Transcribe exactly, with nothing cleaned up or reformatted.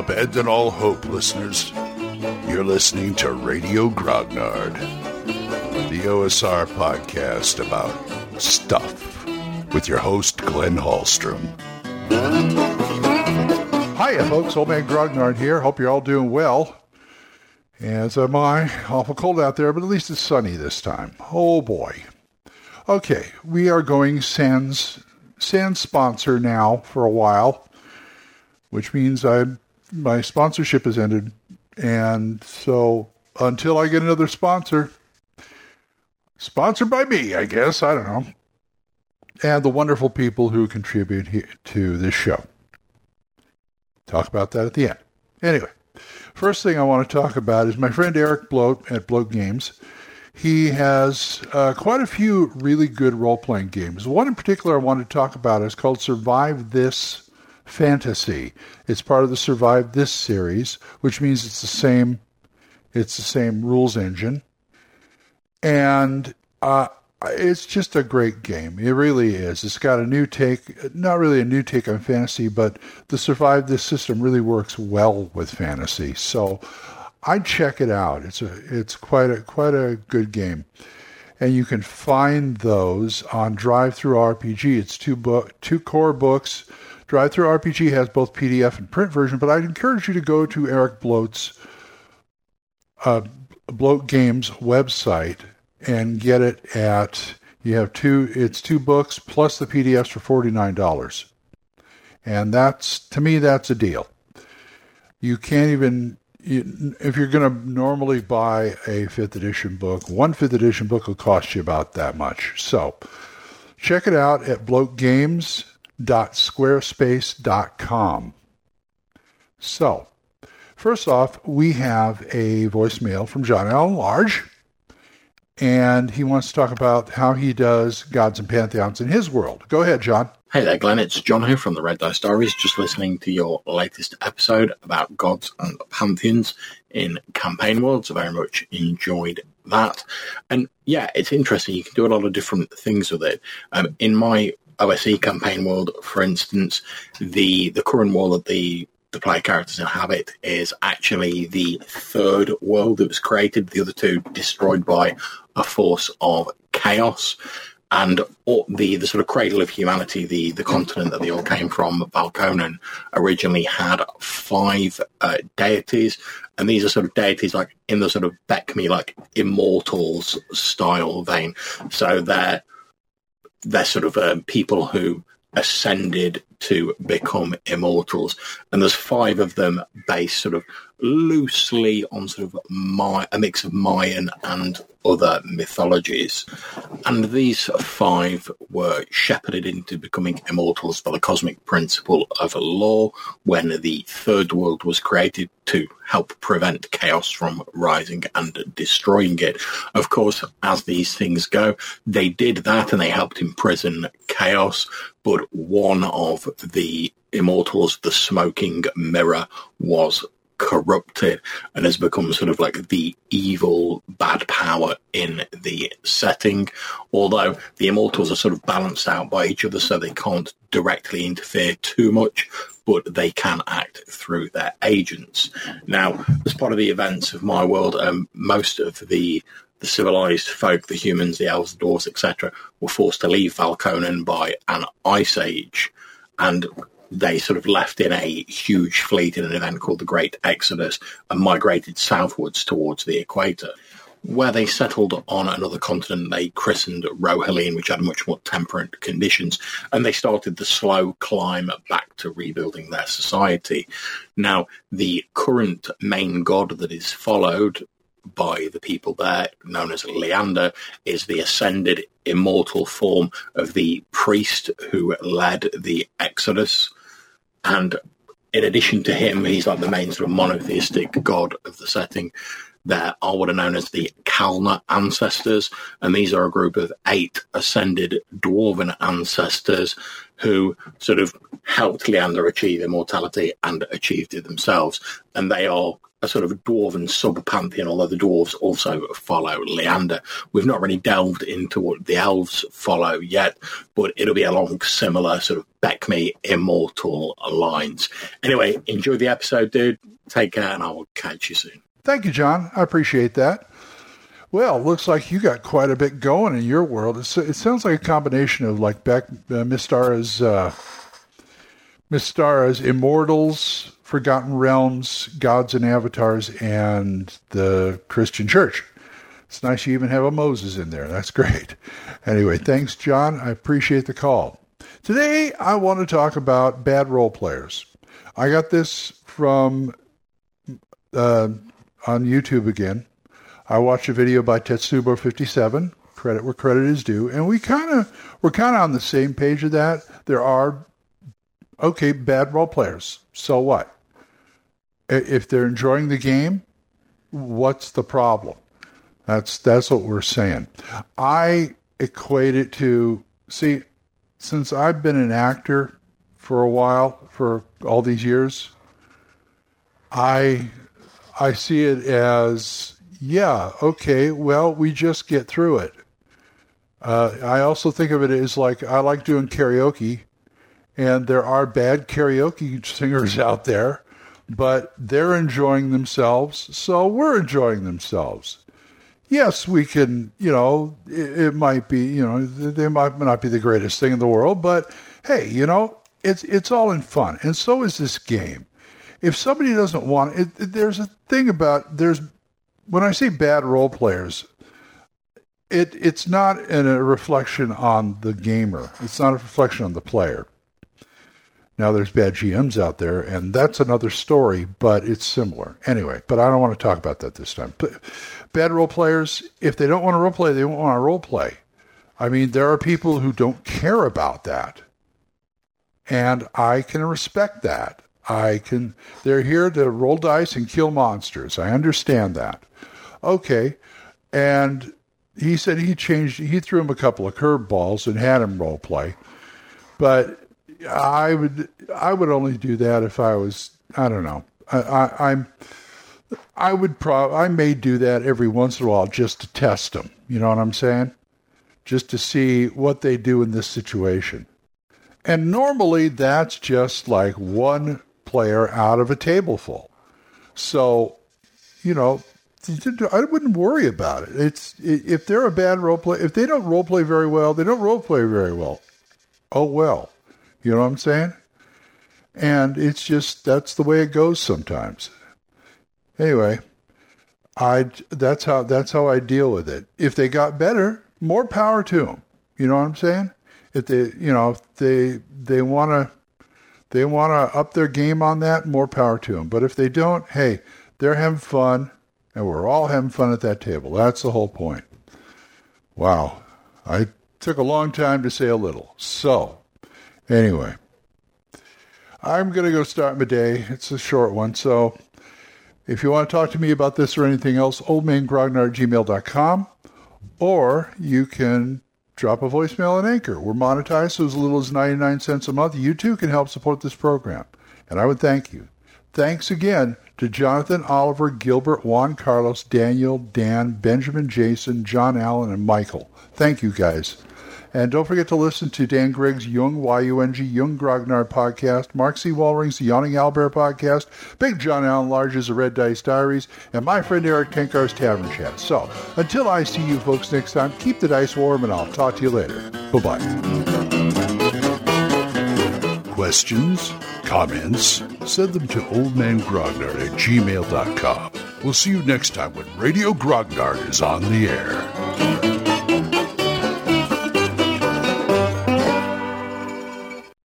Abandon all hope, listeners. You're listening to Radio Grognard, the O S R podcast about stuff, with your host, Glenn Hallstrom. Hiya, folks. Old Man Grognard here. Hope you're all doing well. As am I. Awful cold out there, but at least it's sunny this time. Oh, boy. Okay, we are going sans, sans sponsor now for a while, which means I my sponsorship has ended. And so until I get another sponsor, sponsored by me, I guess, I don't know, and the wonderful people who contribute here to this show. Talk about that at the end. Anyway, first thing I want to talk about is my friend Eric Bloat at Bloat Games. He has uh, quite a few really good role-playing games. One in particular I want to talk about is called Survive This Fantasy. It's part of the Survive This series, which means it's the same, it's the same rules engine. And uh, it's just a great game. It really is. It's got a new take, not really a new take on fantasy, but the Survive This system really works well with fantasy. So I'd check it out. It's a, it's quite a, quite a good game. And you can find those on DriveThruRPG. It's two book, two core books. DriveThruRPG has both P D F and print version, but I'd encourage you to go to Eric Bloat's uh, Bloat Games website and get it at, you have two, it's two books plus the P D Fs for forty-nine dollars. And that's, to me, that's a deal. You can't even, you, if you're going to normally buy a fifth edition book, one fifth edition book will cost you about that much. So check it out at bloat games dot squarespace dot com. So, first off, we have a voicemail from John Allen Large, and he wants to talk about how he does gods and pantheons in his world. Go ahead, John. Hey there, Glenn. It's John here from the Red Dice Diaries, just listening to your latest episode about gods and pantheons in campaign worlds. I very much enjoyed that. And yeah, it's interesting. You can do a lot of different things with it. Um, in my O S E campaign world, for instance, the, the current world that the, the player characters inhabit is actually the third world that was created, the other two destroyed by a force of chaos. And the, the sort of cradle of humanity, the, the continent that they all came from, Balconan, originally had five uh, deities. And these are sort of deities like in the sort of Becmi, like immortals style vein. So they're They're sort of um, people who ascended to become immortals. And there's five of them based sort of loosely on sort of my, a mix of Mayan and other mythologies. And these five were shepherded into becoming immortals by the cosmic principle of law when the third world was created to help prevent chaos from rising and destroying it. Of course, as these things go, they did that and they helped imprison chaos, but one of the immortals, the Smoking Mirror, was corrupted and has become sort of like the evil bad power in the setting, although the immortals are sort of balanced out by each other, so they can't directly interfere too much, but they can act through their agents. Now, as part of the events of my world, um, most of the the civilized folk, the humans, the elves, the dwarves, et cetera, were forced to leave Falconen by an ice age, and they sort of left in a huge fleet in an event called the Great Exodus and migrated southwards towards the equator, where they settled on another continent they christened Rohelene, which had much more temperate conditions, and they started the slow climb back to rebuilding their society. Now, the current main god that is followed by the people there, known as Leander, is the ascended immortal form of the priest who led the Exodus. And in addition to him, he's like the main sort of monotheistic god of the setting. There are what are known as the Kalna ancestors, and these are a group of eight ascended dwarven ancestors who sort of helped Leander achieve immortality and achieved it themselves. And they are a sort of a dwarven sub-pantheon, although the dwarves also follow Leander. We've not really delved into what the elves follow yet, but it'll be along similar sort of Becmi immortal lines. Anyway, enjoy the episode, dude. Take care, and I will catch you soon. Thank you, John. I appreciate that. Well, looks like you got quite a bit going in your world. It's, it sounds like a combination of like Beck, uh, Miss Stara's, uh, Miss Stara's Immortals, Forgotten Realms, Gods and Avatars, and the Christian Church. It's nice you even have a Moses in there. That's great. Anyway, thanks, John. I appreciate the call. Today, I want to talk about bad role players. I got this from uh, on YouTube again. I watched a video by Tetsubo fifty-seven, credit where credit is due, and we kind of we're kind of on the same page of that. There are okay bad role players. So what? If they're enjoying the game, what's the problem? That's that's what we're saying. I equate it to see since I've been an actor for a while, for all these years, I I see it as yeah, okay, well, we just get through it. Uh, I also think of it as like, I like doing karaoke, and there are bad karaoke singers out there, but they're enjoying themselves, so we're enjoying themselves. Yes, we can, you know, it, it might be, you know, they might not be the greatest thing in the world, but hey, you know, it's it's all in fun, and so is this game. If somebody doesn't want it, it there's a thing about, there's, when I say bad role players, it it's not a reflection on the gamer. It's not a reflection on the player. Now, there's bad G Ms out there, and that's another story, but it's similar. Anyway, but I don't want to talk about that this time. But bad role players, if they don't want to role play, they don't want to role play. I mean, there are people who don't care about that, and I can respect that. I can. They're here to roll dice and kill monsters. I understand that. Okay. And he said he changed, he threw him a couple of curveballs and had him role play. But I would, I would only do that if I was, I don't know. I, I, I'm, I would probably, I may do that every once in a while just to test them. You know what I'm saying? Just to see what they do in this situation. And normally that's just like one player out of a table full. So, you know, I wouldn't worry about it. It's if they're a bad role play, if they don't role play very well, they don't role play very well. Oh, well, you know what I'm saying? And it's just, that's the way it goes sometimes. Anyway, I, that's how, that's how I deal with it. If they got better, more power to them. You know what I'm saying? If they, you know, if they, they want to, they want to up their game on that, more power to them. But if they don't, hey, they're having fun. And we're all having fun at that table. That's the whole point. Wow. I took a long time to say a little. So, anyway, I'm going to go start my day. It's a short one. So, if you want to talk to me about this or anything else, old man grognard at gmail dot com, or you can drop a voicemail on Anchor. We're monetized, so as little as ninety-nine cents a month. You too can help support this program. And I would thank you. Thanks again to Jonathan, Oliver, Gilbert, Juan Carlos, Daniel, Dan, Benjamin, Jason, John Allen, and Michael. Thank you, guys. And don't forget to listen to Dan Griggs' Jung, Y U N G, Jung Grognard podcast, Mark C. Walring's Yawning Owl Bear podcast, Big John Allen Large's The Red Dice Diaries, and my friend Eric Tenkar's Tavern Chat. So, until I see you folks next time, keep the dice warm, and I'll talk to you later. Bye-bye. Questions? Comments? Send them to old man grognard at gmail dot com. We'll see you next time when Radio Grognard is on the air.